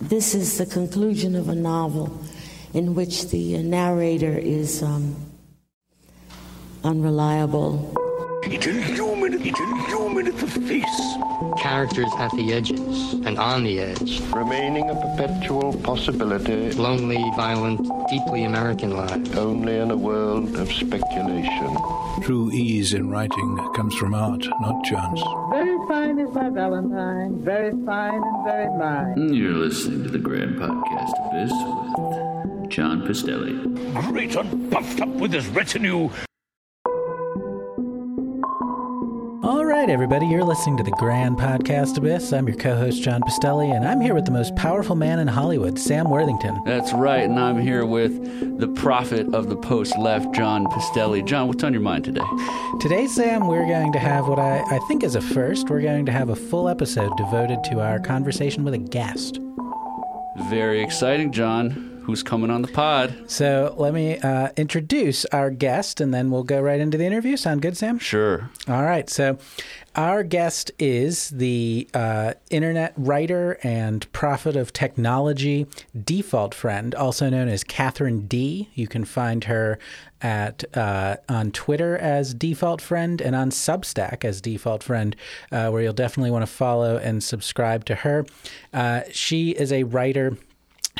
This is the conclusion of a novel in which the narrator is unreliable. It's inhuman. It's inhuman at the face. Characters at the edges and on the edge. Remaining a perpetual possibility. Lonely, violent, deeply American life. Only in a world of speculation. True ease in writing comes from art, not chance. Very fine is my valentine. Very fine and very mine. You're listening to The Grand Podcast Abyss with John Pistelli. Great and puffed up with his retinue. All right, everybody, you're listening to The Grand Podcast Abyss. I'm your co-host, John Pistelli, and I'm here with the most powerful man in Hollywood, Sam Worthington. That's right, and I'm here with the prophet of the post-left, John Pistelli. John, what's on your mind today? Today, Sam, we're going to have what I think is a first. We're going to have a full episode devoted to our conversation with a guest. Very exciting, John. Who's coming on the pod? So let me introduce our guest, and then we'll go right into the interview. Sound good, Sam? Sure. All right. So our guest is the internet writer and prophet of technology, Default Friend, also known as Katherine Dee. You can find her at on Twitter as Default Friend and on Substack as Default Friend, where you'll definitely want to follow and subscribe to her. She is a writer.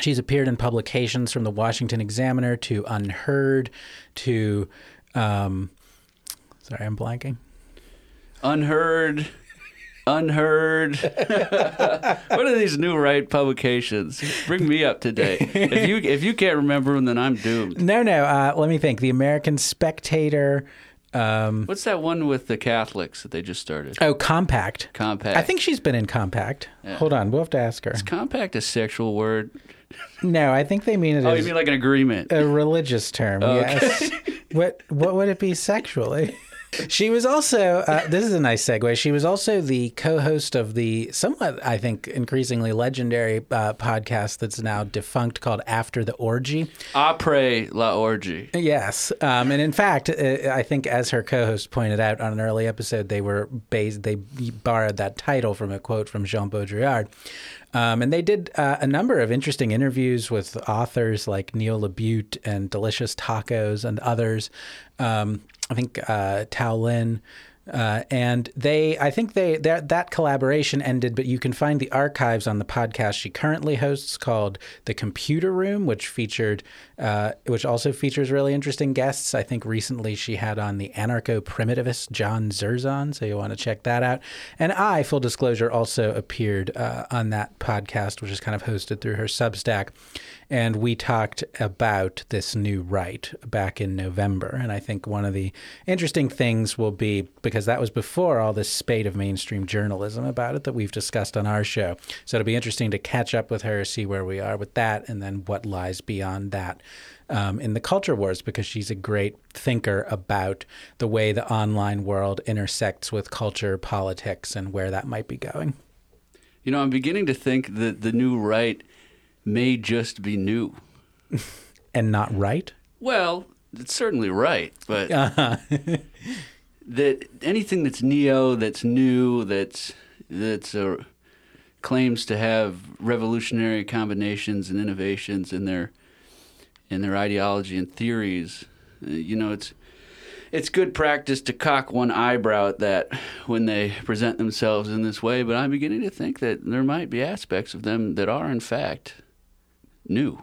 She's appeared in publications from The Washington Examiner to Unherd to, sorry, I'm blanking. Unherd. What are these new right publications? Bring me up today. If you can't remember them, then I'm doomed. No. Let me think. The American Spectator. What's that one with the Catholics that they just started? Oh, Compact. I think she's been in Compact. Yeah. Hold on. We'll have to ask her. Is Compact a sexual word? No, I think they mean it as... Oh, you mean like an agreement? A religious term, okay. Yes. What would it be sexually? She was also, this is a nice segue, she was also the co-host of the somewhat, I think, increasingly legendary podcast that's now defunct called After the Orgy. Après la Orgy. Yes. And in fact, I think as her co-host pointed out on an early episode, they borrowed that title from a quote from Jean Baudrillard. And they did a number of interesting interviews with authors like Neil Labute and Delicious Tacos and others. I think Tao Lin. And that collaboration ended, but you can find the archives on the podcast she currently hosts called The Computer Room, which also features really interesting guests. I think recently she had on the anarcho-primitivist John Zerzan, so you'll want to check that out. And I, full disclosure, also appeared on that podcast, which is kind of hosted through her Substack. And we talked about this new right back in November. And I think one of the interesting things will be, because that was before all this spate of mainstream journalism about it that we've discussed on our show. So it'll be interesting to catch up with her, see where we are with that, and then what lies beyond that in the culture wars, because she's a great thinker about the way the online world intersects with culture, politics, and where that might be going. You know, I'm beginning to think that the new right may just be new. And not right? Well, it's certainly right, but that anything that's neo, that's new, that's claims to have revolutionary combinations and innovations in their ideology and theories, you know, it's good practice to cock one eyebrow at that when they present themselves in this way, but I'm beginning to think that there might be aspects of them that are, in fact, new.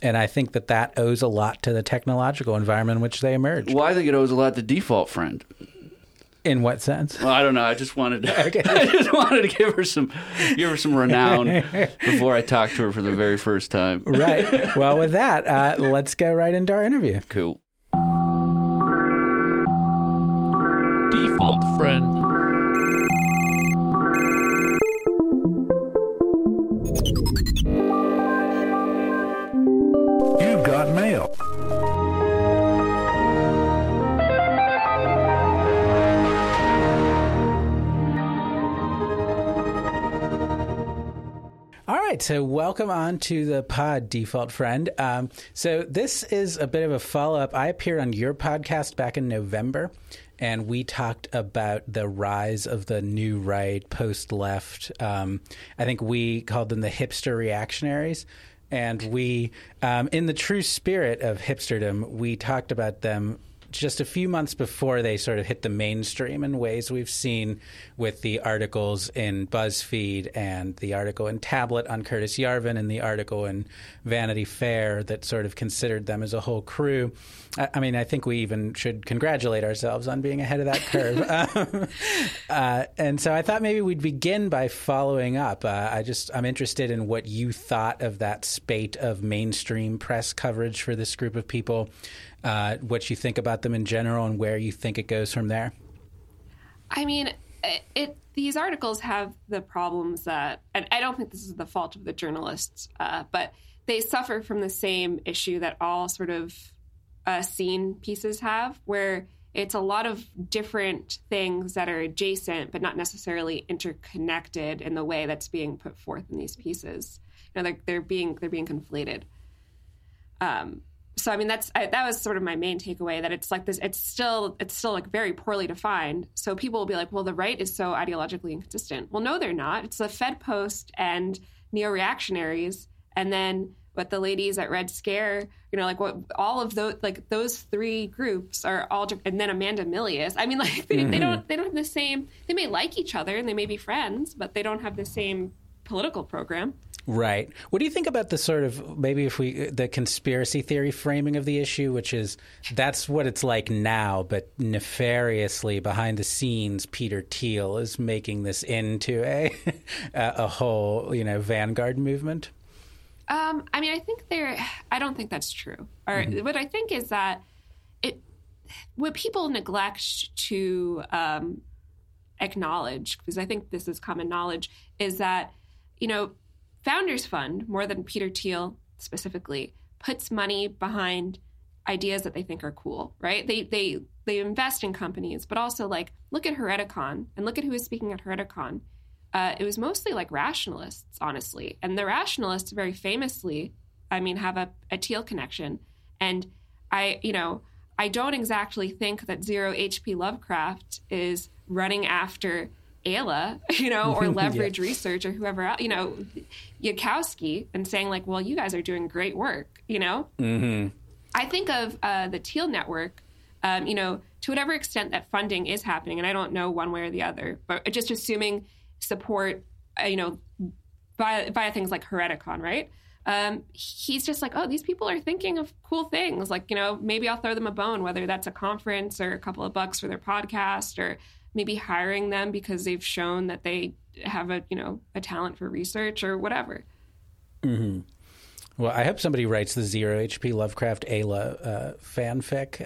And I think that owes a lot to the technological environment in which they emerged. Well, I think it owes a lot to Default Friend. In what sense? Well, I don't know. I just wanted to, okay. I just wanted to give her some renown before I talked to her for the very first time. Right. Well, with that, let's go right into our interview. Cool. Default Friend. Mail. All right, So welcome on to the pod, Default Friend. So this is a bit of a follow-up. I appeared on your podcast back in November, and we talked about the rise of the new right, post-left. I think we called them the hipster reactionaries. And we, in the true spirit of hipsterdom, we talked about them just a few months before they sort of hit the mainstream in ways we've seen with the articles in BuzzFeed and the article in Tablet on Curtis Yarvin and the article in Vanity Fair that sort of considered them as a whole crew. I mean, I think we even should congratulate ourselves on being ahead of that curve. And so I thought maybe we'd begin by following up. I'm interested in what you thought of that spate of mainstream press coverage for this group of people. What you think about them in general and where you think it goes from there? I mean, these articles have the problems that, and I don't think this is the fault of the journalists, but they suffer from the same issue that all sort of scene pieces have, where it's a lot of different things that are adjacent, but not necessarily interconnected in the way that's being put forth in these pieces. You know, they're being conflated. So I mean that was sort of my main takeaway, that it's like this. It's still like very poorly defined. So people will be like, well, the right is so ideologically inconsistent. Well, no, they're not. It's the Fed Post and neo-reactionaries, and then what the ladies at Red Scare, you know, like what all of those, like those three groups are all, and then Amanda Milius. I mean, like they don't have the same. They may like each other and they may be friends, but they don't have the same political program. Right. What do you think about the sort of, maybe if we, the conspiracy theory framing of the issue, which is that's what it's like now, but nefariously behind the scenes, Peter Thiel is making this into a whole, you know, vanguard movement? I mean, I don't think that's true. Or what I think is that what people neglect to acknowledge, because I think this is common knowledge, is that, you know, Founders Fund, more than Peter Thiel specifically, puts money behind ideas that they think are cool, right? They invest in companies, but also, like, look at Hereticon and look at who was speaking at Hereticon. It was mostly, like, rationalists, honestly. And the rationalists very famously, I mean, have a Thiel connection. And I don't exactly think that Zero H.P. Lovecraft is running after Ayla, you know, or Leverage Research or whoever else, you know, Jankowicz, and saying like, well, you guys are doing great work, you know? Mm-hmm. I think of the Thiel Network, you know, to whatever extent that funding is happening, and I don't know one way or the other, but just assuming support, you know, via things like Hereticon, right? He's just like, oh, these people are thinking of cool things. Like, you know, maybe I'll throw them a bone, whether that's a conference or a couple of bucks for their podcast, or maybe hiring them because they've shown that they have a talent for research or whatever. Mm-hmm. Well, I hope somebody writes the Zero H.P. Lovecraft Ayla fanfic.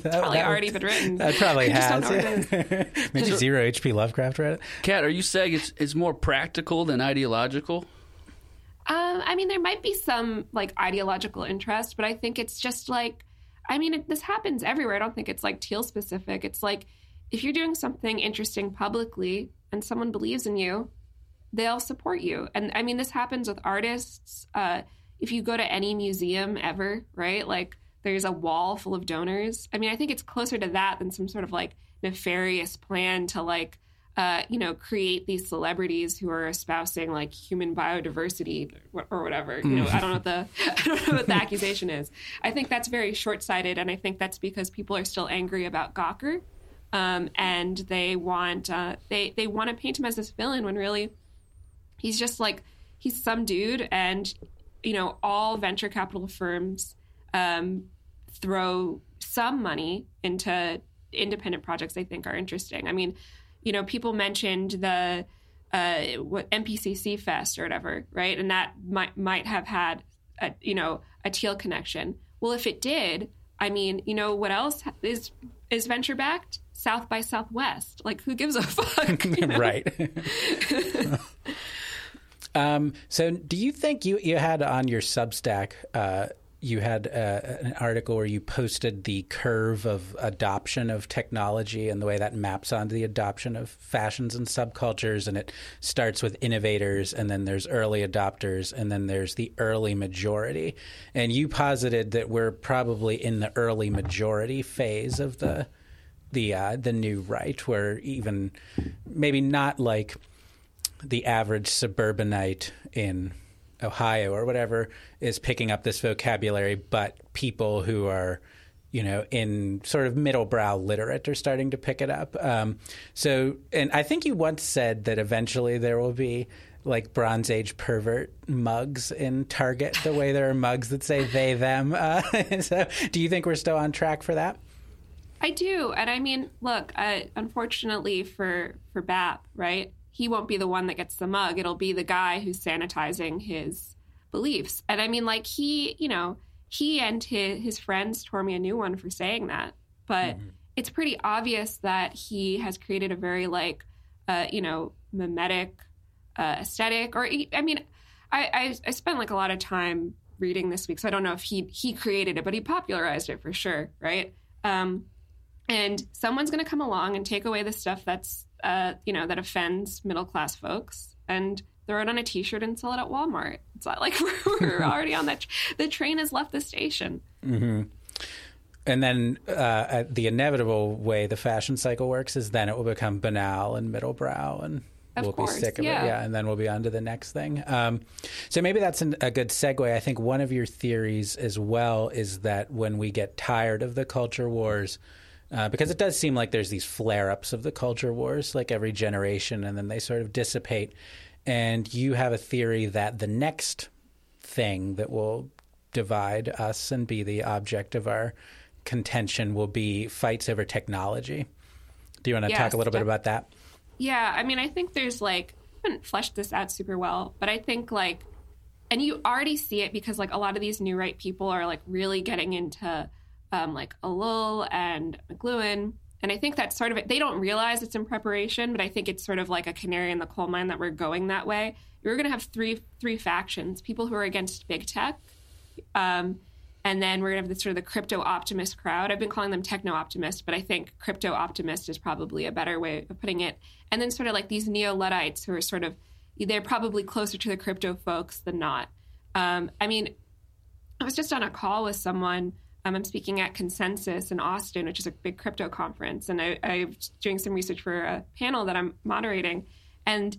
Probably already been written. That probably has. Yeah. Maybe Zero H.P. Lovecraft read it. Kat, are you saying it's more practical than ideological? I mean, there might be some like ideological interest, but I think it's just like, I mean, this happens everywhere. I don't think it's like Thiel specific. It's like, if you're doing something interesting publicly and someone believes in you, they'll support you. And I mean, this happens with artists. If you go to any museum ever, right? Like there's a wall full of donors. I mean, I think it's closer to that than some sort of like nefarious plan to like, you know, create these celebrities who are espousing like human biodiversity or whatever. You know, I don't know what the accusation is. I think that's very short-sighted. And I think that's because people are still angry about Gawker. And they want they want to paint him as this villain when really he's just like, he's some dude, and you know, all venture capital firms throw some money into independent projects they think are interesting. I mean, you know, people mentioned the what MPCC Fest or whatever, right? And that might have had a Thiel connection. Well, if it did, I mean, you know, what else is venture backed? South by Southwest. Like, who gives a fuck? You know? Right. So do you think you had on your Substack you had an article where you posted the curve of adoption of technology and the way that maps onto the adoption of fashions and subcultures. And it starts with innovators, and then there's early adopters, and then there's the early majority. And you posited that we're probably in the early majority phase of the new right, where even maybe not like the average suburbanite in Ohio or whatever is picking up this vocabulary, but people who are, you know, in sort of middle brow literate are starting to pick it up. And I think you once said that eventually there will be like Bronze Age pervert mugs in Target, the way there are mugs that say they, them. So do you think we're still on track for that? I do. And I mean, look, unfortunately for BAP, right? He won't be the one that gets the mug. It'll be the guy who's sanitizing his beliefs. And I mean, like he and his friends tore me a new one for saying that. But it's pretty obvious that he has created a very mimetic aesthetic. Or I mean, I spent like a lot of time reading this week, so I don't know if he created it, but he popularized it for sure, right? And someone's going to come along and take away the stuff that's that offends middle-class folks and throw it on a T-shirt and sell it at Walmart. It's not like we're already on that. The train has left the station. Mm-hmm. And then the inevitable way the fashion cycle works is then it will become banal and middle-brow and we'll be sick of it. Yeah, and then we'll be on to the next thing. So maybe that's a good segue. I think one of your theories as well is that when we get tired of the culture wars, because it does seem like there's these flare-ups of the culture wars, like every generation, and then they sort of dissipate. And you have a theory that the next thing that will divide us and be the object of our contention will be fights over technology. Do you want to talk a little bit about that? Yeah. I mean, I think there's like – I haven't fleshed this out super well, but I think like – and you already see it because like a lot of these new right people are like really getting into – like Alul and McLuhan. And I think that's sort of it. They don't realize it's in preparation, but I think it's sort of like a canary in the coal mine that we're going that way. We're going to have three factions, people who are against big tech. And then we're going to have the crypto optimist crowd. I've been calling them techno optimists, but I think crypto optimist is probably a better way of putting it. And then sort of like these neo-Luddites who are sort of, they're probably closer to the crypto folks than not. I mean, I was just on a call with someone. I'm speaking at Consensus in Austin, which is a big crypto conference, and I'm doing some research for a panel that I'm moderating. And,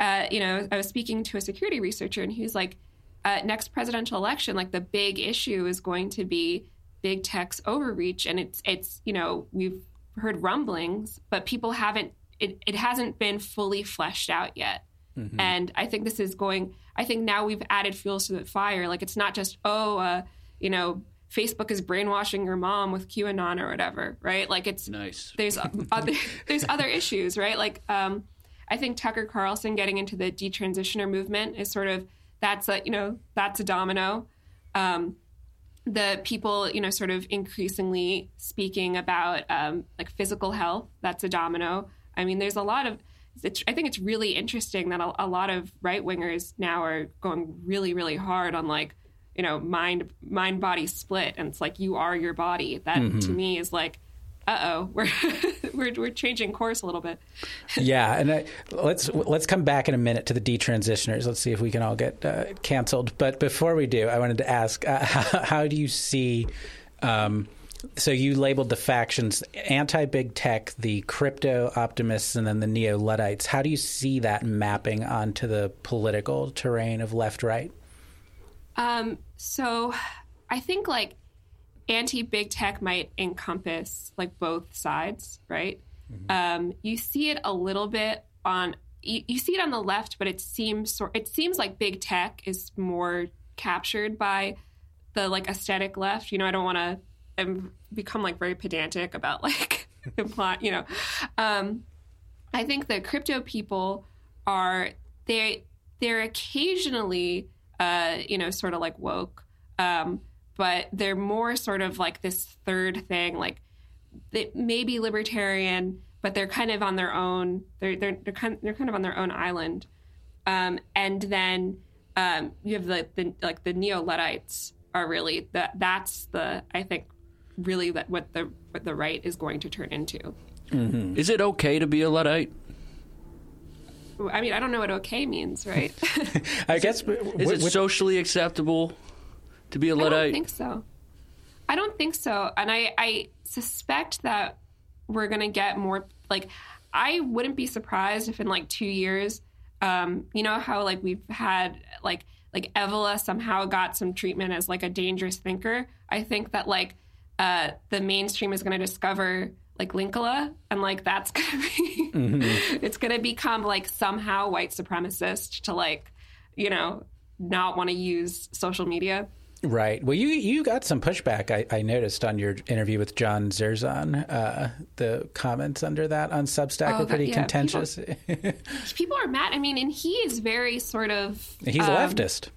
I was speaking to a security researcher, and he was like, next presidential election, like the big issue is going to be big tech's overreach. And it's we've heard rumblings, but people haven't, it hasn't been fully fleshed out yet. Mm-hmm. And I think this is now we've added fuel to the fire. Like it's not just, Facebook is brainwashing your mom with QAnon or whatever, right? Like it's nice. There's other issues, right? Like I think Tucker Carlson getting into the detransitioner movement is sort of that's a domino. The people sort of increasingly speaking about like physical health, that's a domino. I mean, there's a lot of. I think it's really interesting that a lot of right wingers now are going really, really hard on like. Mind body split, and it's like you are your body. That to me is like, we're we're changing course a little bit. Yeah, and let's come back in a minute to the detransitioners. Let's see if we can all get canceled. But before we do, I wanted to ask, how do you see? So you labeled the factions anti-big tech, the crypto optimists, and then the neo-Luddites. How do you see that mapping onto the political terrain of left-right? So I think like anti-big tech might encompass like both sides, right? Mm-hmm. You see it a little bit on you see it on the left, but it seems like big tech is more captured by the like aesthetic left. I don't want to become like very pedantic about like the plot. I think the crypto people are they're occasionally. Sort of like woke, but they're more sort of like this third thing, like they may be libertarian, but they're kind of on their own. They're kind of on their own island, and then you have the neo-Luddites are really that's the, I think, really what the right is going to turn into. Mm-hmm. Is it okay to be a Luddite? I mean, I don't know what okay means, right? I guess. Is it socially acceptable to be a Luddite? I don't think so. And I suspect that we're going to get more, like, I wouldn't be surprised if in, like, 2 years, you know how, like, we've had, like Evola somehow got some treatment as, like, a dangerous thinker? I think that, like, the mainstream is going to discover, like, Linkola, and, like, that's going to be, mm-hmm. it's going to become, like, somehow white supremacist to, like, you know, not want to use social media. Right. Well, you got some pushback, I noticed, on your interview with John Zerzan. The comments under that on Substack were pretty contentious. People are mad. I mean, and he is very sort of... He's a leftist.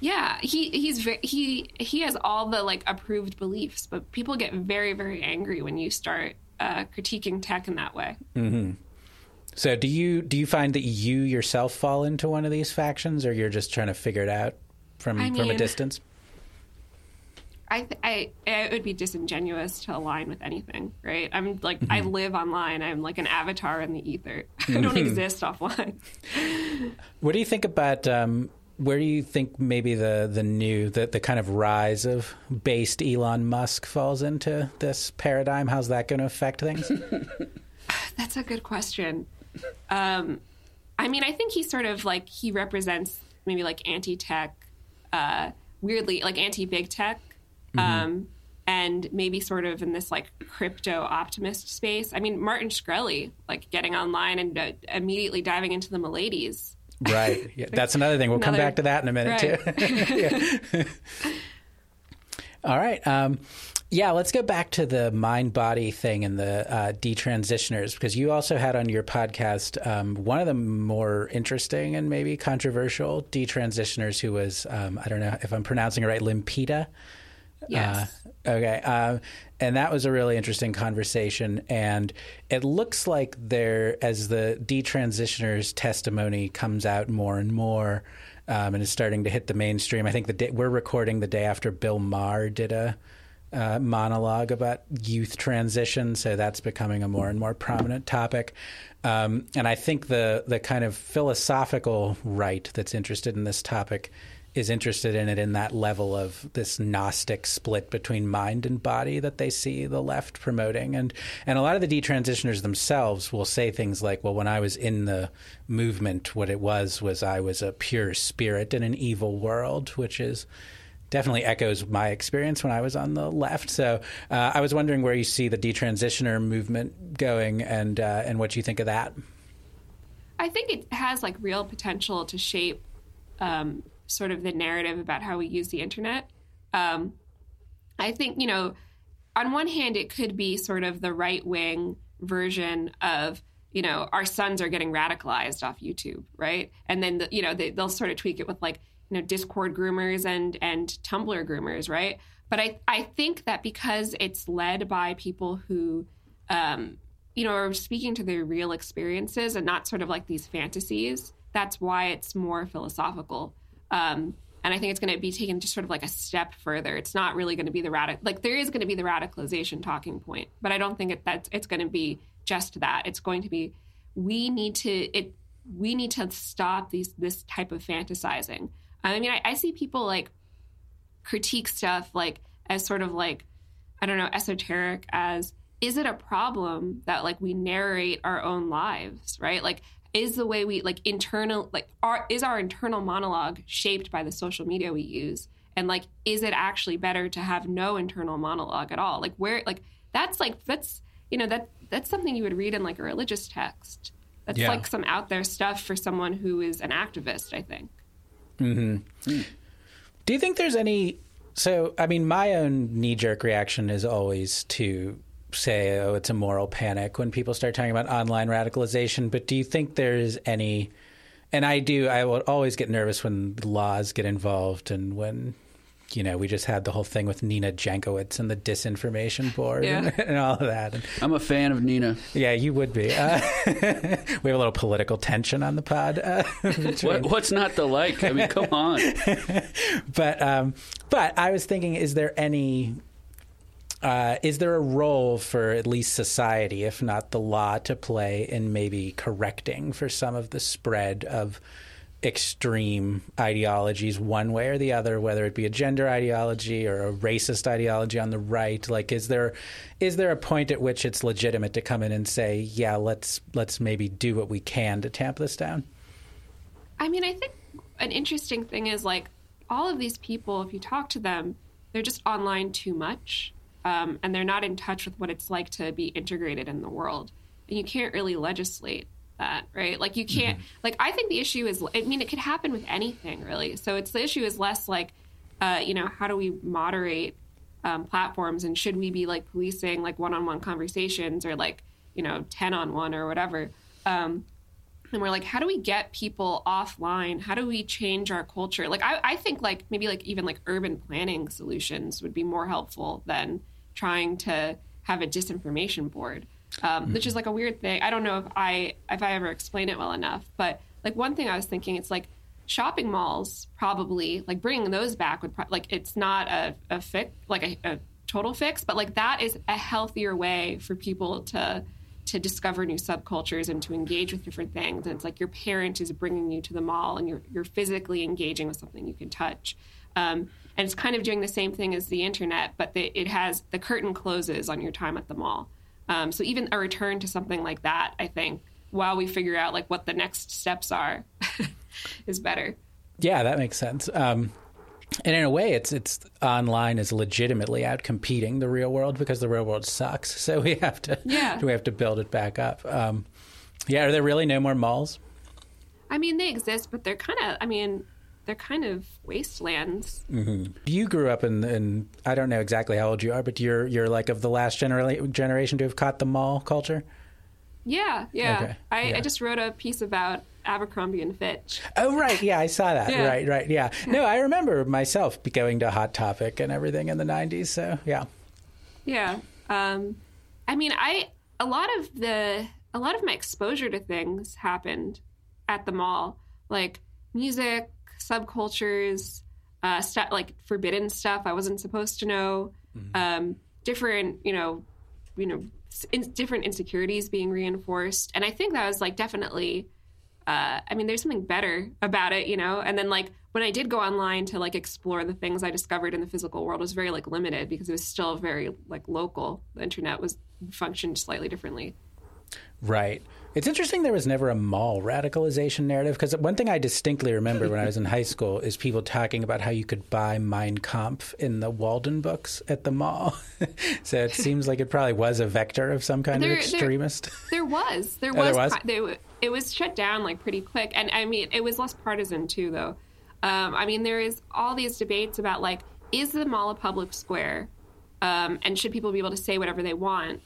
Yeah. He has all the, like, approved beliefs, but people get very, very angry when you start critiquing tech in that way. Mm-hmm. So do you find that you yourself fall into one of these factions, or you're just trying to figure it out from a distance? It would be disingenuous to align with anything, right? I'm like, mm-hmm. I live online. I'm like an avatar in the ether. Mm-hmm. I don't exist offline. What do you think about, where do you think maybe the kind of rise of based Elon Musk falls into this paradigm? How's that going to affect things? That's a good question. I mean, I think he sort of like, he represents maybe like anti-tech, weirdly, like anti-big tech. And maybe sort of in this like crypto optimist space. I mean, Martin Shkreli, like getting online and immediately diving into the Miladies. Right. Yeah, that's another thing. We'll come back to that in a minute too. All right. Yeah, let's go back to the mind-body thing and the detransitioners, because you also had on your podcast one of the more interesting and maybe controversial detransitioners who was, I don't know if I'm pronouncing it right, Limpita. Yes. Okay. And that was a really interesting conversation. And it looks like there, as the detransitioner's testimony comes out more and more, and is starting to hit the mainstream. I think we're recording the day after Bill Maher did a monologue about youth transition. So that's becoming a more and more prominent topic. And I think the kind of philosophical right that's interested in this topic is interested in it in that level of this Gnostic split between mind and body that they see the left promoting. And a lot of the detransitioners themselves will say things like, well, when I was in the movement, what it was I was a pure spirit in an evil world, which is definitely echoes my experience when I was on the left. So I was wondering where you see the detransitioner movement going and what you think of that. I think it has like real potential to shape sort of the narrative about how we use the internet. I think, you know, on one hand, it could be sort of the right wing version of, you know, our sons are getting radicalized off YouTube, right? And then, you know, they'll sort of tweak it with like, you know, Discord groomers and Tumblr groomers, right? But I think that because it's led by people who, you know, are speaking to their real experiences and not sort of like these fantasies, that's why it's more philosophical. And I think it's going to be taken just sort of like a step further. It's not really going to be there is going to be the radicalization talking point, but I don't think it's going to be just that. It's going to be, we need to stop this type of fantasizing. I mean, I see people like critique stuff like as sort of like, I don't know, esoteric as, is it a problem that like we narrate our own lives, right? Like, is the way we like internal, like is our internal monologue shaped by the social media we use? And like, is it actually better to have no internal monologue at all? Like where, like, that's, you know, that's something you would read in like a religious text. That's like some out there stuff for someone who is an activist, I think. Mm-hmm. Mm. Do you think there's any, so, I mean, my own knee jerk reaction is always to say, oh, it's a moral panic when people start talking about online radicalization. But do you think there's any, and I will always get nervous when laws get involved and when you know, we just had the whole thing with Nina Jankowicz and the disinformation board and all of that. And I'm a fan of Nina. Yeah, you would be. We have a little political tension on the pod. What's not to like? I mean, come on. But I was thinking, is there a role for at least society, if not the law, to play in maybe correcting for some of the spread of extreme ideologies one way or the other, whether it be a gender ideology or a racist ideology on the right? Like, is there a point at which it's legitimate to come in and say, yeah, let's maybe do what we can to tamp this down? I mean, I think an interesting thing is, like, all of these people, if you talk to them, they're just online too much, and they're not in touch with what it's like to be integrated in the world. And you can't really legislate that, right? Like, you can't, like, I think the issue is, I mean, it could happen with anything, really. So it's, the issue is less like, you know, how do we moderate platforms, and should we be, like, policing, like, one-on-one conversations, or, like, you know, 10-on-1 or whatever. And we're like, how do we get people offline? How do we change our culture? Like, I think, like, maybe, like, even, like, urban planning solutions would be more helpful than trying to have a disinformation board. Which is, like, a weird thing. I don't know if I ever explain it well enough, but, like, one thing I was thinking, it's like shopping malls, probably, like, bringing those back would like, it's not a fix, like a total fix, but, like, that is a healthier way for people to discover new subcultures and to engage with different things. And it's like your parent is bringing you to the mall, and you're physically engaging with something you can touch. And it's kind of doing the same thing as the internet, but it has, the curtain closes on your time at the mall. So even a return to something like that, I think, while we figure out, like, what the next steps are, is better. Yeah, that makes sense. And in a way, it's online is legitimately out competing the real world, because the real world sucks. So we have to build it back up. Are there really no more malls? I mean, they exist, but they're kind of, I mean, they're kind of wastelands. Mm-hmm. You grew up in, I don't know exactly how old you are, but you're like of the last generation to have caught the mall culture? Yeah. Okay. I just wrote a piece about Abercrombie and Fitch. Oh, right. Yeah, I saw that. Yeah. Right. Yeah. No, I remember myself going to Hot Topic and everything in the 90s, so yeah. Yeah. I mean, a lot of my exposure to things happened at the mall, like music, subcultures, stuff like forbidden stuff I wasn't supposed to know, different, you know, different insecurities being reinforced. And I think that was, like, definitely, I mean, there's something better about it, you know? And then, like, when I did go online to, like, explore the things I discovered in the physical world, it was very, like, limited, because it was still very, like, local. The internet functioned slightly differently. Right. It's interesting there was never a mall radicalization narrative, because one thing I distinctly remember when I was in high school is people talking about how you could buy Mein Kampf in the Walden books at the mall. So it seems like it probably was a vector of some kind of extremist. It was shut down, like, pretty quick. And, I mean, it was less partisan, too, though. I mean, there is all these debates about, like, is the mall a public square? And should people be able to say whatever they want?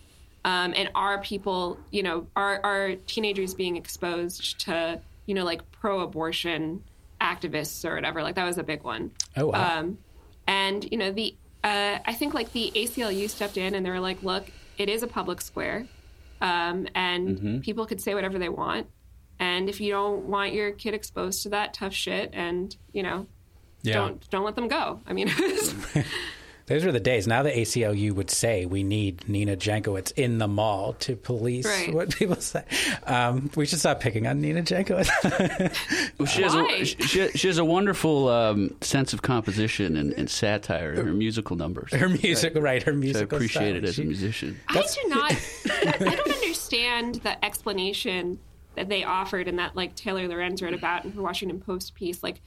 And are people, you know, are teenagers being exposed to, you know, like, pro-abortion activists or whatever? Like, that was a big one. Oh, wow. And, you know, I think, like, the ACLU stepped in and they were like, look, it is a public square. And people could say whatever they want. And if you don't want your kid exposed to that tough shit, and, you know, don't let them go. I mean, those were the days. Now the ACLU would say we need Nina Jankowicz in the mall to police what people say. We should stop picking on Nina Jankowicz. She has a wonderful sense of composition and satire in her musical numbers. Her music, right? Her musical. So I appreciate it as a musician. I don't understand the explanation that they offered, and that, like, Taylor Lorenz wrote about in her Washington Post piece, like.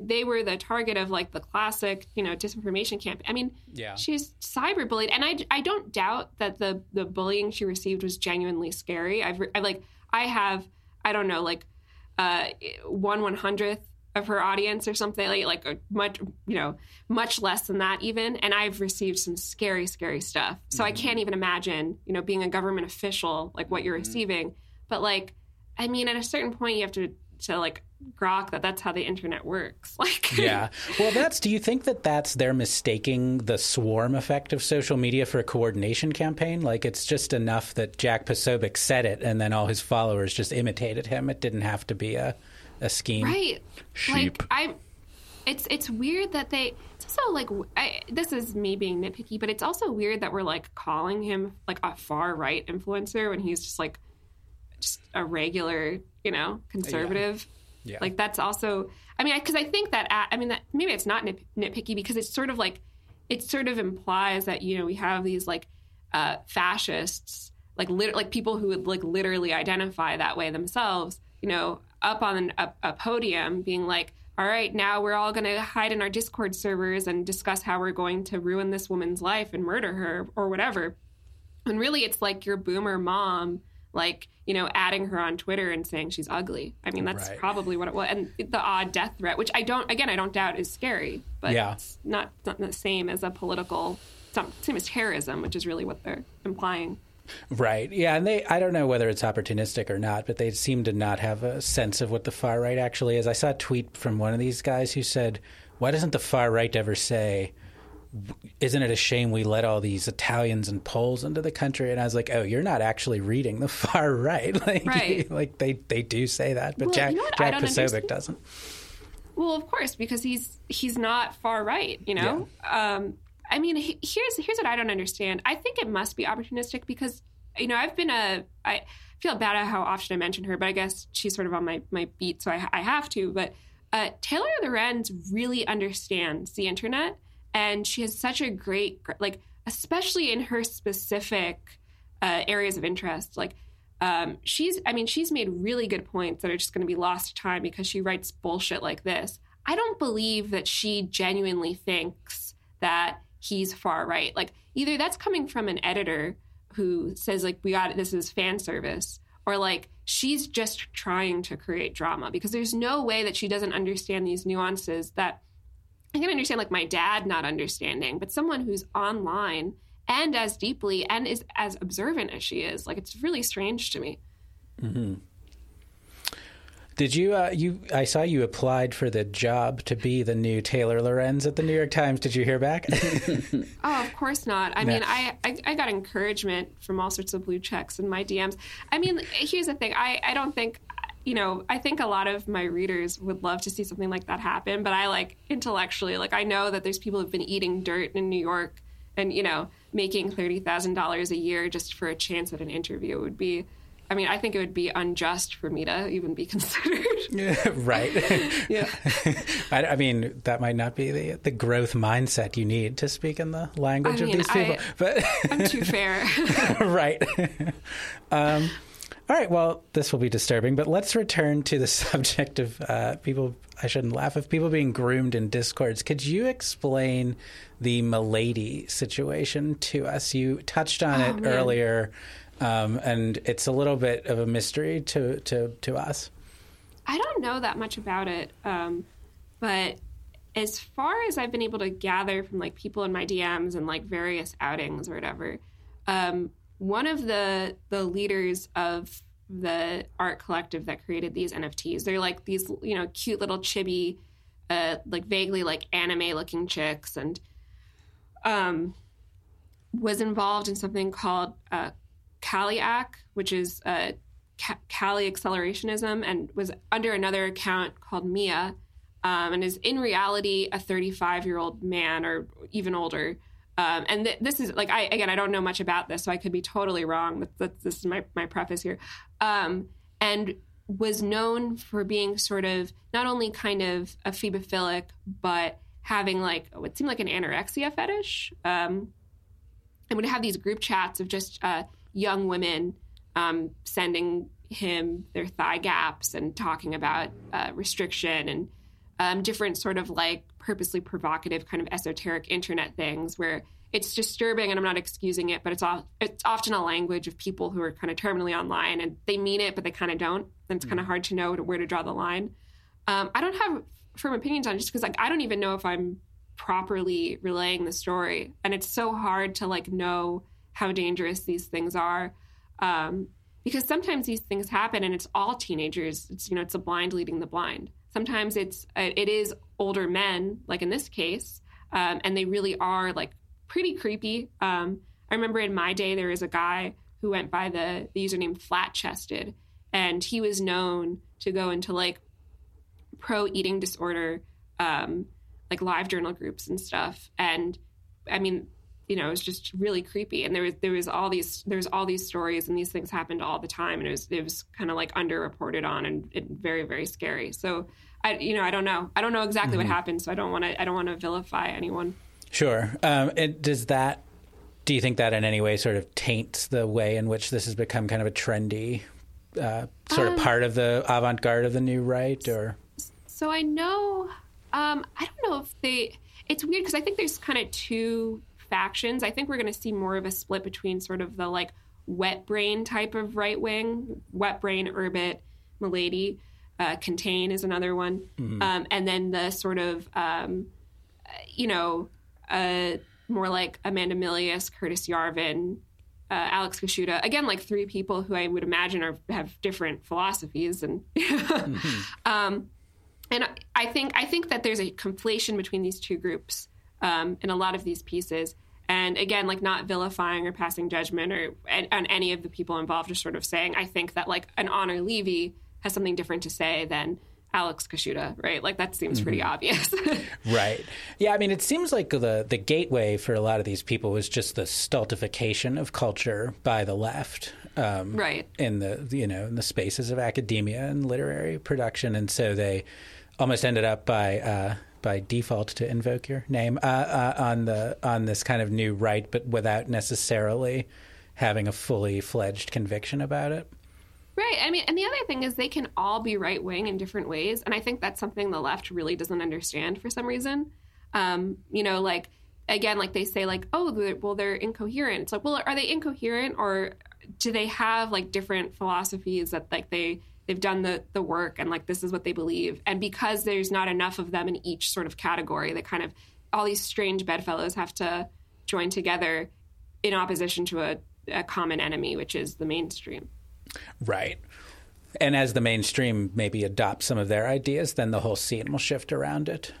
They were the target of, like, the classic, you know, disinformation campaign. I mean, she's cyberbullied. And I don't doubt that the bullying she received was genuinely scary. I have 1/100th of her audience or something, like a much, you know, much less than that even. And I've received some scary, scary stuff. So I can't even imagine, you know, being a government official, like, what you're receiving. But, like, I mean, at a certain point you have to to like grok that that's how the internet works. Like, yeah. Well, that's, do you think that that's they're mistaking the swarm effect of social media for a coordination campaign? Like, it's just enough that Jack Posobiec said it and then all his followers just imitated him. It didn't have to be a scheme. Right. Sheep. Like, it's weird that they, it's also like, this is me being nitpicky, but it's also weird that we're like calling him like a far right influencer when he's just like, just a regular, you know, conservative. Yeah. Like, that's also, I mean, because I think that, I mean, that maybe it's not nitpicky because it's sort of like, it sort of implies that, you know, we have these like fascists, like people who would like literally identify that way themselves, you know, up on a podium being like, all right, now we're all going to hide in our Discord servers and discuss how we're going to ruin this woman's life and murder her or whatever. And really, it's like your boomer mom, like, you know, adding her on Twitter and saying she's ugly. I mean, that's probably what it was. And the odd death threat, which I don't doubt is scary, but it's not the same as a political, same as terrorism, which is really what they're implying. Right. Yeah. And I don't know whether it's opportunistic or not, but they seem to not have a sense of what the far right actually is. I saw a tweet from one of these guys who said, why doesn't the far right ever say, isn't it a shame we let all these Italians and Poles into the country? And I was like, oh, you're not actually reading the far right. Like, right. Like they do say that, but well, Jack Posobiec doesn't. Well, of course, because he's not far right, you know? Yeah. I mean, here's what I don't understand. I think it must be opportunistic because, you know, I feel bad at how often I mention her, but I guess she's sort of on my beat, so I have to. But Taylor Lorenz really understands the internet, and she has such a great, like, especially in her specific areas of interest. Like, she's made really good points that are just going to be lost to time because she writes bullshit like this. I don't believe that she genuinely thinks that he's far right. Like, either that's coming from an editor who says, like, we got it, this is fan service, or like she's just trying to create drama because there's no way that she doesn't understand these nuances that I can understand, like my dad not understanding, but someone who's online and as deeply and is as observant as she is, like, it's really strange to me. Mm-hmm. Did you, I saw you applied for the job to be the new Taylor Lorenz at the New York Times. Did you hear back? Oh, of course not. I mean, I got encouragement from all sorts of blue checks in my DMs. I mean, here's the thing. I don't think, you know, I think a lot of my readers would love to see something like that happen, but I like intellectually, like I know that there's people who've been eating dirt in New York and, you know, making $30,000 a year just for a chance at an interview. It would be, I mean, I think it would be unjust for me to even be considered. Yeah, right. Yeah. I mean, that might not be the growth mindset you need to speak in the language of these people. But I'm too fair. Right. All right. Well, this will be disturbing, but let's return to the subject of people. I shouldn't laugh of people being groomed in discords. Could you explain the Milady situation to us? You touched on it earlier. And it's a little bit of a mystery to us. I don't know that much about it, but as far as I've been able to gather from like people in my DMs and like various outings or whatever, one of the leaders of the art collective that created these NFTs, they're like these, you know, cute little chibi, like vaguely like anime looking chicks, and was involved in something called Kaliak, which is Kali accelerationism, and was under another account called Mia, and is in reality a 35-year-old man or even older. And this is like, I don't know much about this, so I could be totally wrong, but this is my preface here. And was known for being sort of not only kind of a phobophilic, but having like what seemed like an anorexia fetish. And would have these group chats of just young women sending him their thigh gaps and talking about restriction and different sort of like purposely provocative kind of esoteric internet things where it's disturbing, and I'm not excusing it, but it's often a language of people who are kind of terminally online and they mean it, but they kind of don't. And it's kind of hard to know where to draw the line. I don't have firm opinions on it just because like I don't even know if I'm properly relaying the story. And it's so hard to like know how dangerous these things are. Because sometimes these things happen and it's all teenagers. It's, you know, it's the blind leading the blind. Sometimes it is older men, like in this case, and they really are like pretty creepy. I remember in my day, there was a guy who went by the username Flat Chested, and he was known to go into like pro eating disorder, like live journal groups and stuff. And I mean, you know, it was just really creepy. And there was all these stories, and these things happened all the time. And it was kind of like underreported on, and very, very scary. So I don't know exactly what happened. So I don't want to vilify anyone. Sure. Do you think that in any way sort of taints the way in which this has become kind of a trendy sort of part of the avant-garde of the new right? Or so I know. I don't know if they. It's weird because I think there's kind of two factions. I think we're going to see more of a split between sort of the like wet brain type of right wing, wet brain, Urbit, Milady, Contain is another one, and then the sort of more like Amanda Milius, Curtis Yarvin, Alex Kashuta. Again, like three people who I would imagine have different philosophies, and and I think that there's a conflation between these two groups in a lot of these pieces. And again, like not vilifying or passing judgment or on any of the people involved, just sort of saying I think that like an Honor Levy has something different to say than Alex Kashuta, right? Like that seems pretty obvious. Right. Yeah, I mean, it seems like the gateway for a lot of these people was just the stultification of culture by the left. Right. In the spaces of academia and literary production. And so they almost ended up by default, to invoke your name, on this kind of new right, but without necessarily having a fully fledged conviction about it. Right. I mean, and the other thing is they can all be right wing in different ways. And I think that's something the left really doesn't understand for some reason. You know, like, again, like they say like, oh, well, they're incoherent. It's like, well, are they incoherent, or do they have like different philosophies that like they've done the work and like this is what they believe? And because there's not enough of them in each sort of category, they kind of all these strange bedfellows have to join together in opposition to a common enemy, which is the mainstream. Right. And as the mainstream maybe adopts some of their ideas, then the whole scene will shift around it.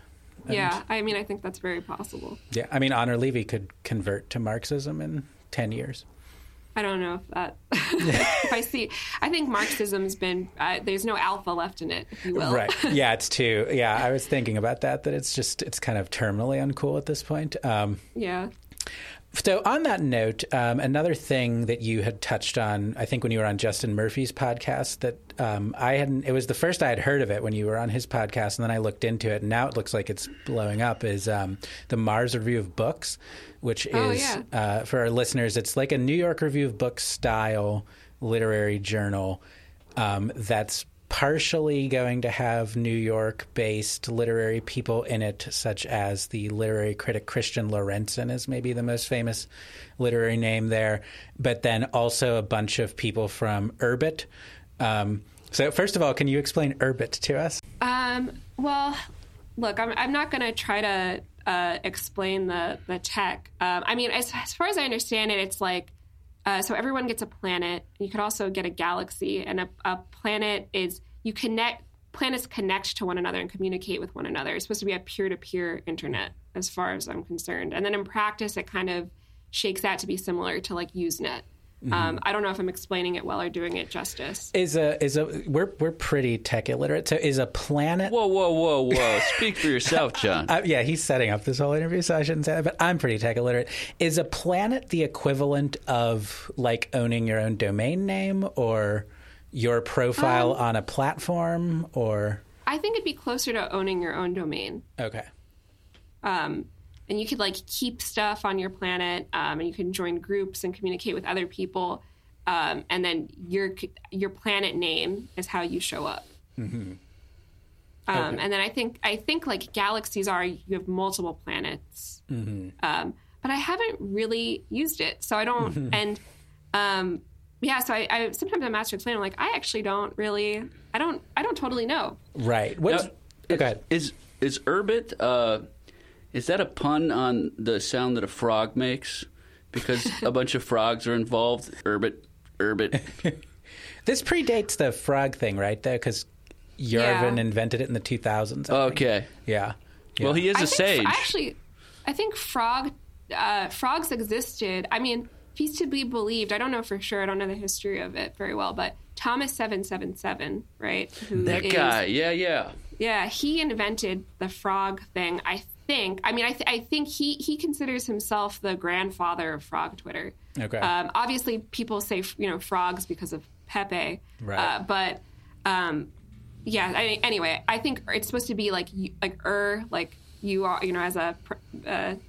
And yeah. I mean, I think that's very possible. Yeah. I mean, Honor Levy could convert to Marxism in 10 years. I don't know if that, I think Marxism's been, there's no alpha left in it, if you will. Right. Yeah. It's too, yeah. I was thinking about that it's just, it's kind of terminally uncool at this point. Yeah. So on that note, another thing that you had touched on, I think when you were on Justin Murphy's podcast, that it was the first I had heard of it when you were on his podcast, and then I looked into it, and now it looks like it's blowing up, is the Mars Review of Books, which is, for our listeners, it's like a New York Review of Books style literary journal that's partially going to have New York-based literary people in it, such as the literary critic Christian Lorenzen is maybe the most famous literary name there, but then also a bunch of people from Urbit. So first of all, can you explain Urbit to us? Well, look, I'm not going to try to explain the tech. I mean, as far as I understand it, it's like, so everyone gets a planet. You could also get a galaxy, and a planet is planets connect to one another and communicate with one another. It's supposed to be a peer-to-peer internet, as far as I'm concerned. And then in practice, it kind of shakes out to be similar to like Usenet. I don't know if I'm explaining it well or doing it justice. We're pretty tech illiterate. So is a planet? Whoa! Speak for yourself, John. Yeah, he's setting up this whole interview, so I shouldn't say that. But I'm pretty tech illiterate. Is a planet the equivalent of like owning your own domain name or your profile on a platform? Or I think it'd be closer to owning your own domain. Okay. And you could like keep stuff on your planet, and you can join groups and communicate with other people, and then your planet name is how you show up. Okay. And then I think like galaxies are you have multiple planets, but I haven't really used it, so I don't. And yeah, so I sometimes I'm asked to explain. I'm like, I actually don't really. I don't totally know. Right. What's go ahead. Is Urbit? Is that a pun on the sound that a frog makes? Because a bunch of frogs are involved. Urbit. This predates the frog thing, right? There, because Yarvin invented it in the 2000s. Okay. Yeah. Yeah. Well, he is a sage. I think frogs existed. I mean, he's to be believed. I don't know for sure. I don't know the history of it very well, but Thomas 777, right? That guy. Yeah, yeah. Yeah, he invented the frog thing. I think he considers himself the grandfather of frog Twitter. Okay. Obviously, people say frogs because of Pepe. Right. Anyway, I think it's supposed to be like you are, as a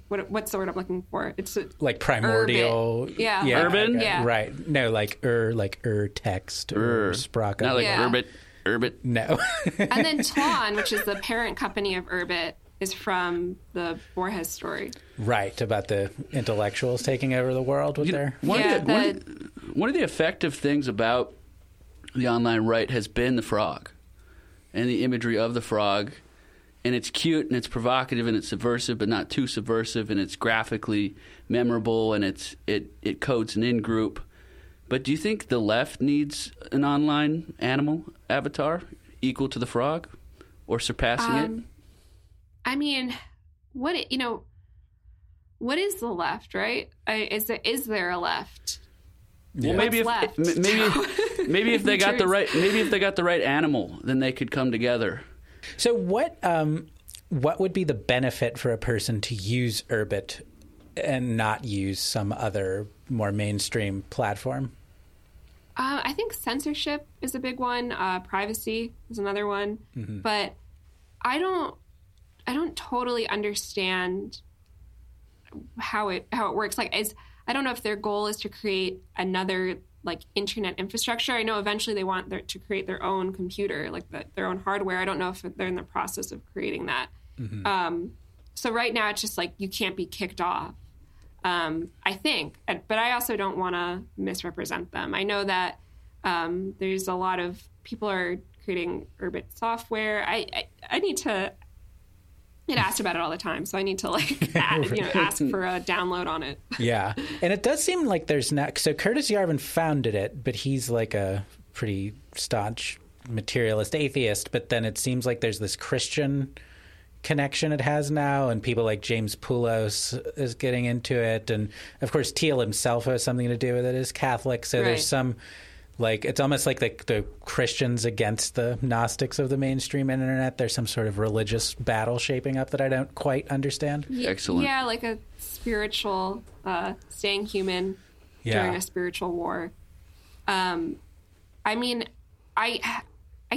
what's the word I'm looking for? It's like primordial. Urbit. Yeah. Yeah. Urban. Okay. Yeah. Right. No, text or Sprocket. Not like Urbit. Urbit. No. And then Twan, which is the parent company of Urbit, is from the Borges story. Right, about the intellectuals taking over the world with one of the effective things about the online right has been the frog and the imagery of the frog, and it's cute and it's provocative and it's subversive but not too subversive, and it's graphically memorable and it codes an in-group. But do you think the left needs an online animal avatar equal to the frog or surpassing it? I mean, what is the left, right? Is there a left? Yeah. Well, maybe if they got the right animal, then they could come together. So what would be the benefit for a person to use Urbit and not use some other more mainstream platform? I think censorship is a big one. Privacy is another one. Mm-hmm. But I don't totally understand how it works. I don't know if their goal is to create another internet infrastructure. I know eventually they want to create their own computer, their own hardware. I don't know if they're in the process of creating that. Mm-hmm. So right now it's just you can't be kicked off. I think, but I also don't want to misrepresent them. I know that there's a lot of people are creating Urbit software. I need to. Get asked about it all the time, so I need to ask for a download on it. Yeah, and it does seem like there's not. So Curtis Yarvin founded it, but he's a pretty staunch materialist atheist. But then it seems like there's this Christian connection it has now, and people like James Poulos is getting into it, and of course Thiel himself has something to do with it. Is Catholic, so there's some. It's almost like the Christians against the Gnostics of the mainstream internet. There's some sort of religious battle shaping up that I don't quite understand. Excellent. Yeah, like a spiritual, staying human during a spiritual war. I mean, I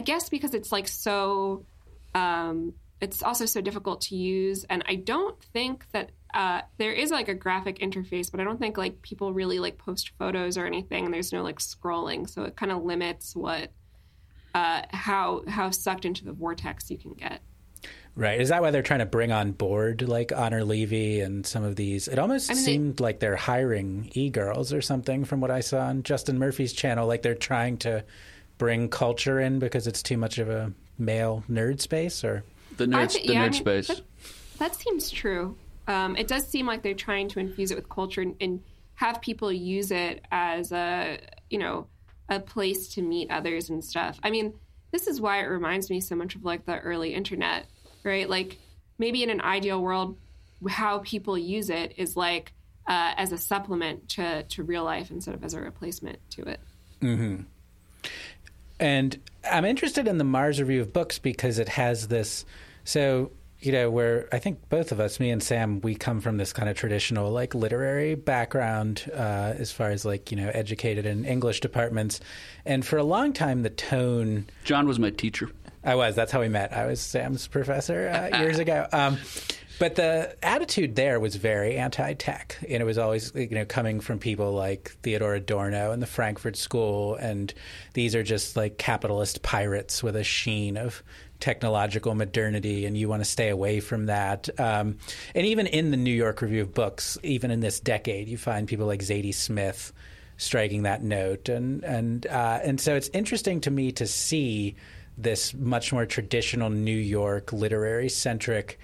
guess because it's so, it's also so difficult to use. And I don't think that there is a graphic interface, but I don't think people really post photos or anything, and there's no scrolling, so it kind of limits what how sucked into the vortex you can get. Right. Is that why they're trying to bring on board Honor Levy and some of these? It almost seemed like they're hiring e-girls or something from what I saw on Justin Murphy's channel. They're trying to bring culture in because it's too much of a male nerd space, or the nerd space. That seems true. It does seem like they're trying to infuse it with culture and have people use it as a place to meet others and stuff. I mean, this is why it reminds me so much of the early internet, right? Maybe in an ideal world, how people use it is as a supplement to real life instead of as a replacement to it. Mm-hmm. And I'm interested in the Mars Review of Books because it has this. So. Where I think both of us, me and Sam, we come from this kind of traditional, literary background as far as, educated in English departments. And for a long time, the tone... John was my teacher. I was. That's how we met. I was Sam's professor years ago. But the attitude there was very anti-tech. And it was always, coming from people like Theodore Adorno and the Frankfurt School. And these are just, capitalist pirates with a sheen of... technological modernity, and you want to stay away from that. And even in the New York Review of Books, even in this decade, you find people like Zadie Smith striking that note. And so it's interesting to me to see this much more traditional New York literary-centric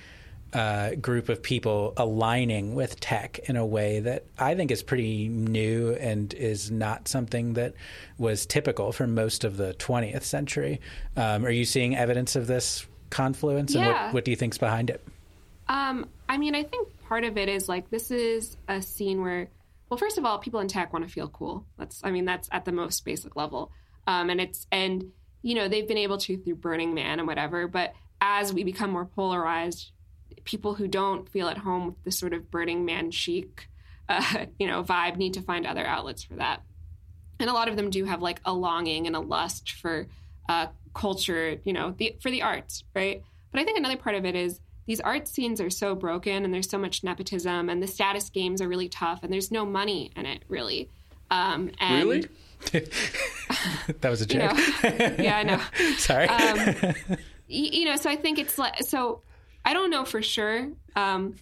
group of people aligning with tech in a way that I think is pretty new and is not something that was typical for most of the 20th century. Are you seeing evidence of this confluence? Yeah. And what do you think's behind it? I mean, I think part of it is like this is a scene where, well, first of all, people in tech want to feel cool. That's at the most basic level. And they've been able to through Burning Man and whatever. But as we become more polarized, people who don't feel at home with this sort of Burning Man chic, vibe need to find other outlets for that. And a lot of them do have like a longing and a lust for culture, for the arts, right? But I think another part of it is these art scenes are so broken and there's so much nepotism and the status games are really tough and there's no money in it, really. Really? That was a joke. Yeah, I know. Sorry. So I think it's like, so I don't know for sure, but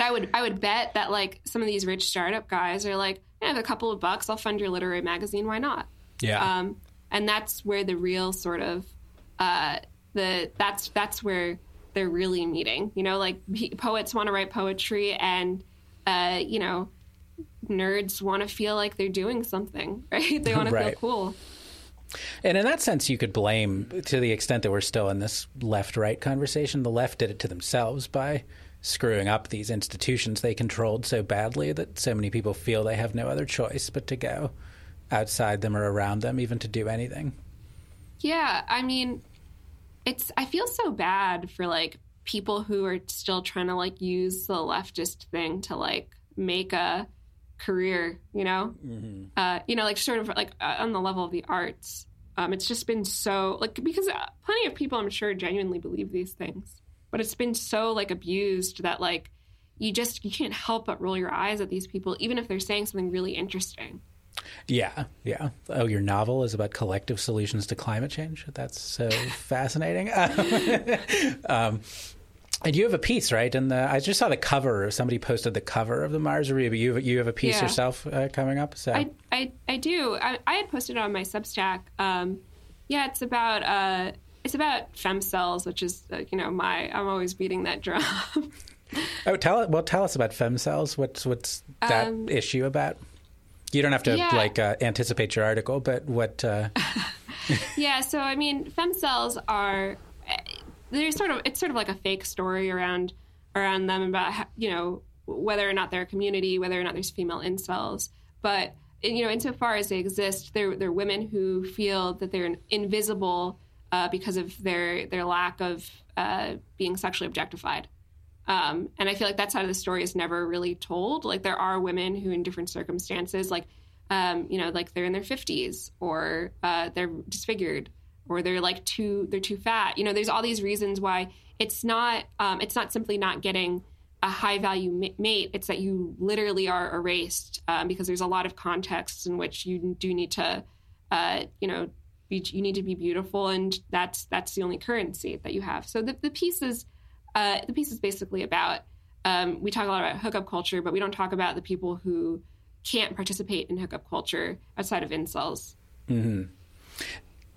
I would bet that like some of these rich startup guys are like, I have a couple of bucks, I'll fund your literary magazine, why not? Yeah. And that's where the real sort of that's where they're really meeting. Poets want to write poetry, and nerds want to feel like they're doing something, right? They want to feel cool. And in that sense, you could blame, to the extent that we're still in this left-right conversation, the left did it to themselves by screwing up these institutions they controlled so badly that so many people feel they have no other choice but to go outside them or around them, even to do anything. Yeah, I mean, I feel so bad for, like, people who are still trying to, like, use the leftist thing to, like, make a career, mm-hmm. On the level of the arts. It's just been so like, because plenty of people I'm sure genuinely believe these things, but it's been so like abused that like you can't help but roll your eyes at these people, even if they're saying something really interesting. Yeah. Yeah. Oh, your novel is about collective solutions to climate change. That's so fascinating. And you have a piece, right? And I just saw the cover. Somebody posted the cover of the Mars Review, but you have a piece yourself coming up. So I do. I had posted it on my Substack. It's about fem cells, which is I'm always beating that drum. Oh, tell us about fem cells. What's that issue about? You don't have to anticipate your article, but what? Yeah. So I mean, fem cells are. It's sort of like a fake story around them about whether or not they're a community, whether or not there's female incels. But insofar as they exist, they're women who feel that they're invisible because of their lack of being sexually objectified. And I feel like that side of the story is never really told. Like there are women who, in different circumstances, like they're in their 50s or they're disfigured. Or they're like too fat. There's all these reasons why it's not simply not getting a high value mate. It's that you literally are erased because there's a lot of contexts in which you do need to, you need to be beautiful, and that's the only currency that you have. So the piece is basically about we talk a lot about hookup culture, but we don't talk about the people who can't participate in hookup culture outside of incels. Mm-hmm.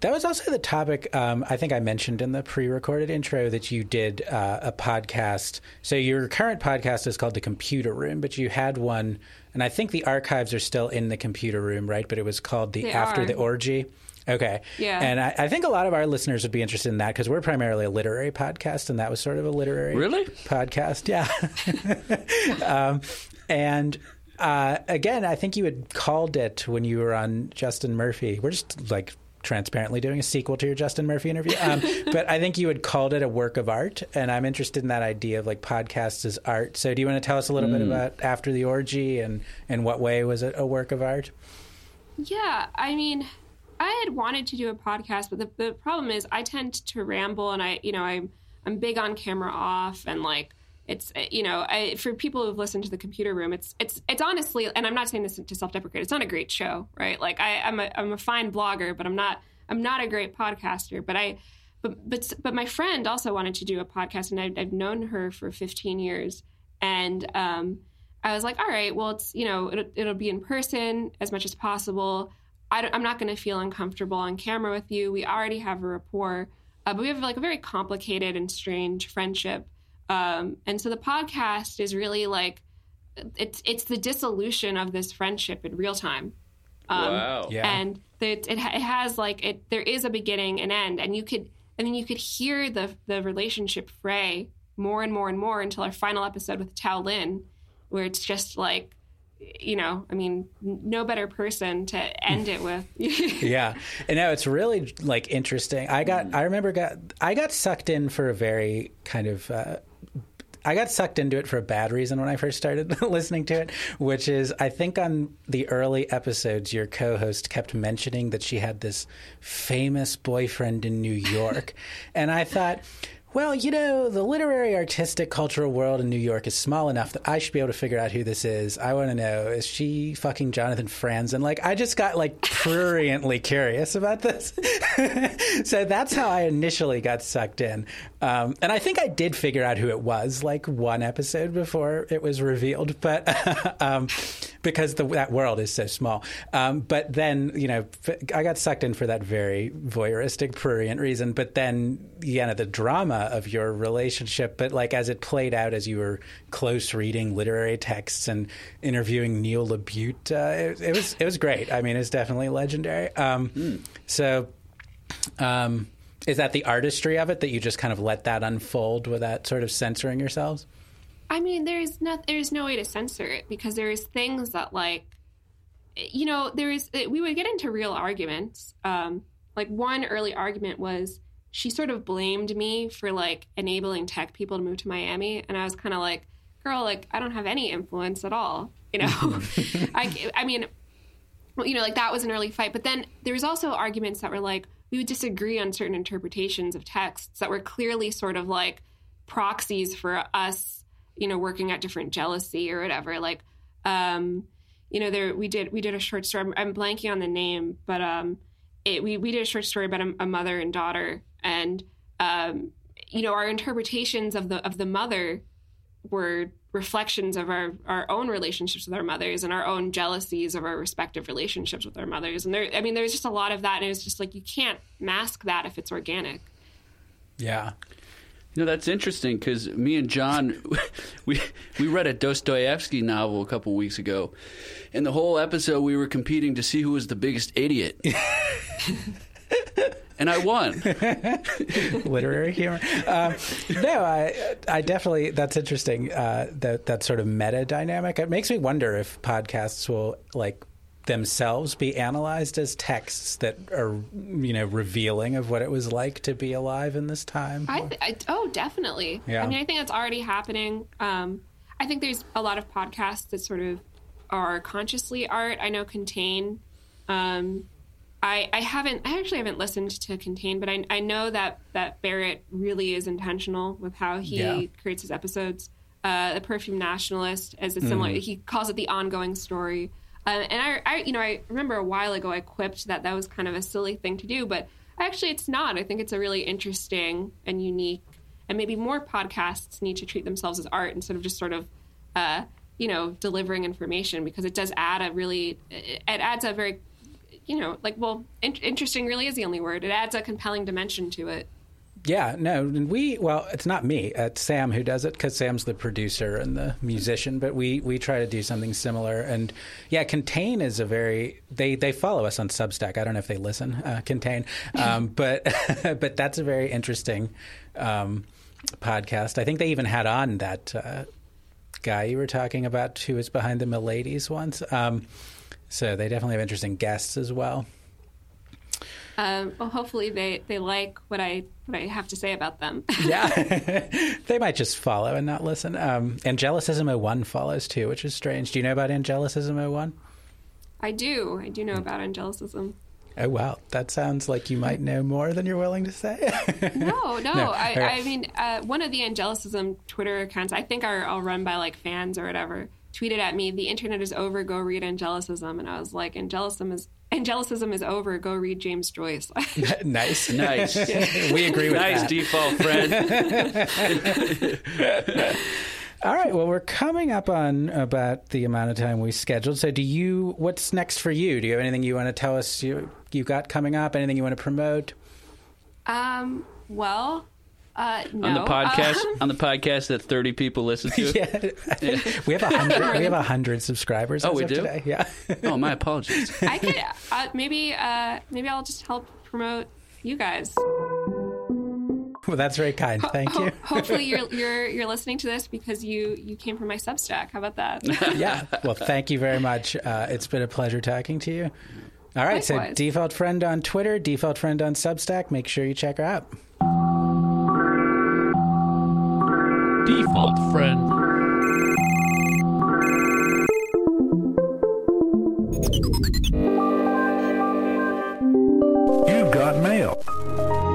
That was also the topic I think I mentioned in the pre-recorded intro that you did a podcast. So your current podcast is called The Computer Room, but you had one, and I think the archives are still in The Computer Room, right? But it was called After the Orgy. Okay. Yeah. And I think a lot of our listeners would be interested in that because we're primarily a literary podcast, and that was sort of a literary podcast. Yeah. And... again, I think you had called it when you were on Justin Murphy. We're just like... transparently doing a sequel to your Justin Murphy interview. But I think you had called it a work of art, and I'm interested in that idea of like podcasts as art. So do you want to tell us a little bit about After the Orgy and in what way was it a work of art? Yeah, I mean, I had wanted to do a podcast, but the problem is I tend to ramble, and I'm big on camera off, and like it's, for people who've listened to The Computer Room, it's honestly, and I'm not saying this to self-deprecate, it's not a great show, right? Like I'm a fine blogger, but I'm not a great podcaster, but my friend also wanted to do a podcast, and I've known her for 15 years. And, I was like, all right, well, it's, it'll be in person as much as possible. I'm not going to feel uncomfortable on camera with you. We already have a rapport, but we have like a very complicated and strange friendship. And so the podcast is really like, it's the dissolution of this friendship in real time. Wow. Yeah. And it has like, there is a beginning and end, and you could hear the relationship fray more and more and more until our final episode with Tao Lin, where it's just like, you know, I mean, no better person to end it with. Yeah. And now it's really like interesting. I remember I got sucked in for a very kind of, I got sucked into it for a bad reason when I first started listening to it, which is I think on the early episodes, your co-host kept mentioning that she had this famous boyfriend in New York. And I thought, well, you know, the literary, artistic, cultural world in New York is small enough that I should be able to figure out who this is. I want to know, is she fucking Jonathan Franzen? And like, I just got like pruriently curious about this. So that's how I initially got sucked in. And I think I did figure out who it was like one episode before it was revealed, but because that world is so small. But then, you know, I got sucked in for that very voyeuristic, prurient reason. But then, you know, the drama of your relationship, but like as it played out, as you were close reading literary texts and interviewing Neil Labute, it was great. I mean, it's definitely legendary. So is that the artistry of it, that you just kind of let that unfold without sort of censoring yourselves? I mean, there's no way to censor it, because there is things that, like, you know, we would get into real arguments. Like one early argument was, she sort of blamed me for, like, enabling tech people to move to Miami. And I was kind of like, girl, like, I don't have any influence at all, you know? I mean, you know, like, that was an early fight. But then there was also arguments that were, like, we would disagree on certain interpretations of texts that were clearly sort of, like, proxies for us, you know, working at different jealousy or whatever. Like, you know, we did a short story. I'm blanking on the name, but we did a short story about a mother and daughter. And, you know, our interpretations of the mother were reflections of our own relationships with our mothers and our own jealousies of our respective relationships with our mothers. And there, I mean, there's just a lot of that. And it was just like, you can't mask that if it's organic. Yeah. You know, that's interesting, because me and John, we read a Dostoevsky novel a couple weeks ago, and the whole episode we were competing to see who was the biggest idiot. And I won. Literary humor. No, I definitely, that's interesting, that sort of meta dynamic. It makes me wonder if podcasts will, like, themselves be analyzed as texts that are, you know, revealing of what it was like to be alive in this time. Definitely. Yeah. I mean, I think that's already happening. I think there's a lot of podcasts that sort of are consciously art. I know Contain. I actually haven't listened to Contain, but I know that Barrett really is intentional with how he creates his episodes. The Perfume Nationalist, as a similar, he calls it the ongoing story. And I remember a while ago I quipped that was kind of a silly thing to do, but actually it's not. I think it's a really interesting and unique, and maybe more podcasts need to treat themselves as art instead of just sort of, you know, delivering information, because it does add it adds a very, you know, like, well, interesting really is the only word. It adds a compelling dimension to it. Yeah, no, and it's not me, it's Sam who does it, because Sam's the producer and the musician, but we try to do something similar. And yeah, Contain is they follow us on Substack. I don't know if they listen, Contain, but that's a very interesting podcast. I think they even had on that guy you were talking about who was behind the Miladies once. So they definitely have interesting guests as well. Well, hopefully they like what I have to say about them. Yeah. They might just follow and not listen. Angelicism01 follows too, which is strange. Do you know about Angelicism01? I do. I do know about Angelicism. Oh, wow. That sounds like you might know more than you're willing to say. No. I mean, one of the Angelicism Twitter accounts, I think are all run by like fans or whatever, tweeted at me, "The internet is over, go read Angelicism." And I was like, Angelicism is over, go read James Joyce. Nice. Yeah. We agree with that. Nice default friend. All right. Well, we're coming up on about the amount of time we scheduled. So what's next for you? Do you have anything you want to tell us you got coming up? Anything you want to promote? Well, No. On the podcast, that 30 people listen to. Yeah. We have 100. We have 100 subscribers. Oh, we do. Today. Yeah. Oh, my apologies. I could maybe I'll just help promote you guys. Well, that's very kind. Thank you. Hopefully you're listening to this because you came from my Substack. How about that? Yeah. Well, thank you very much. It's been a pleasure talking to you. All right. Likewise. So Default Friend on Twitter, Default Friend on Substack. Make sure you check her out. Default Friend. You've got mail.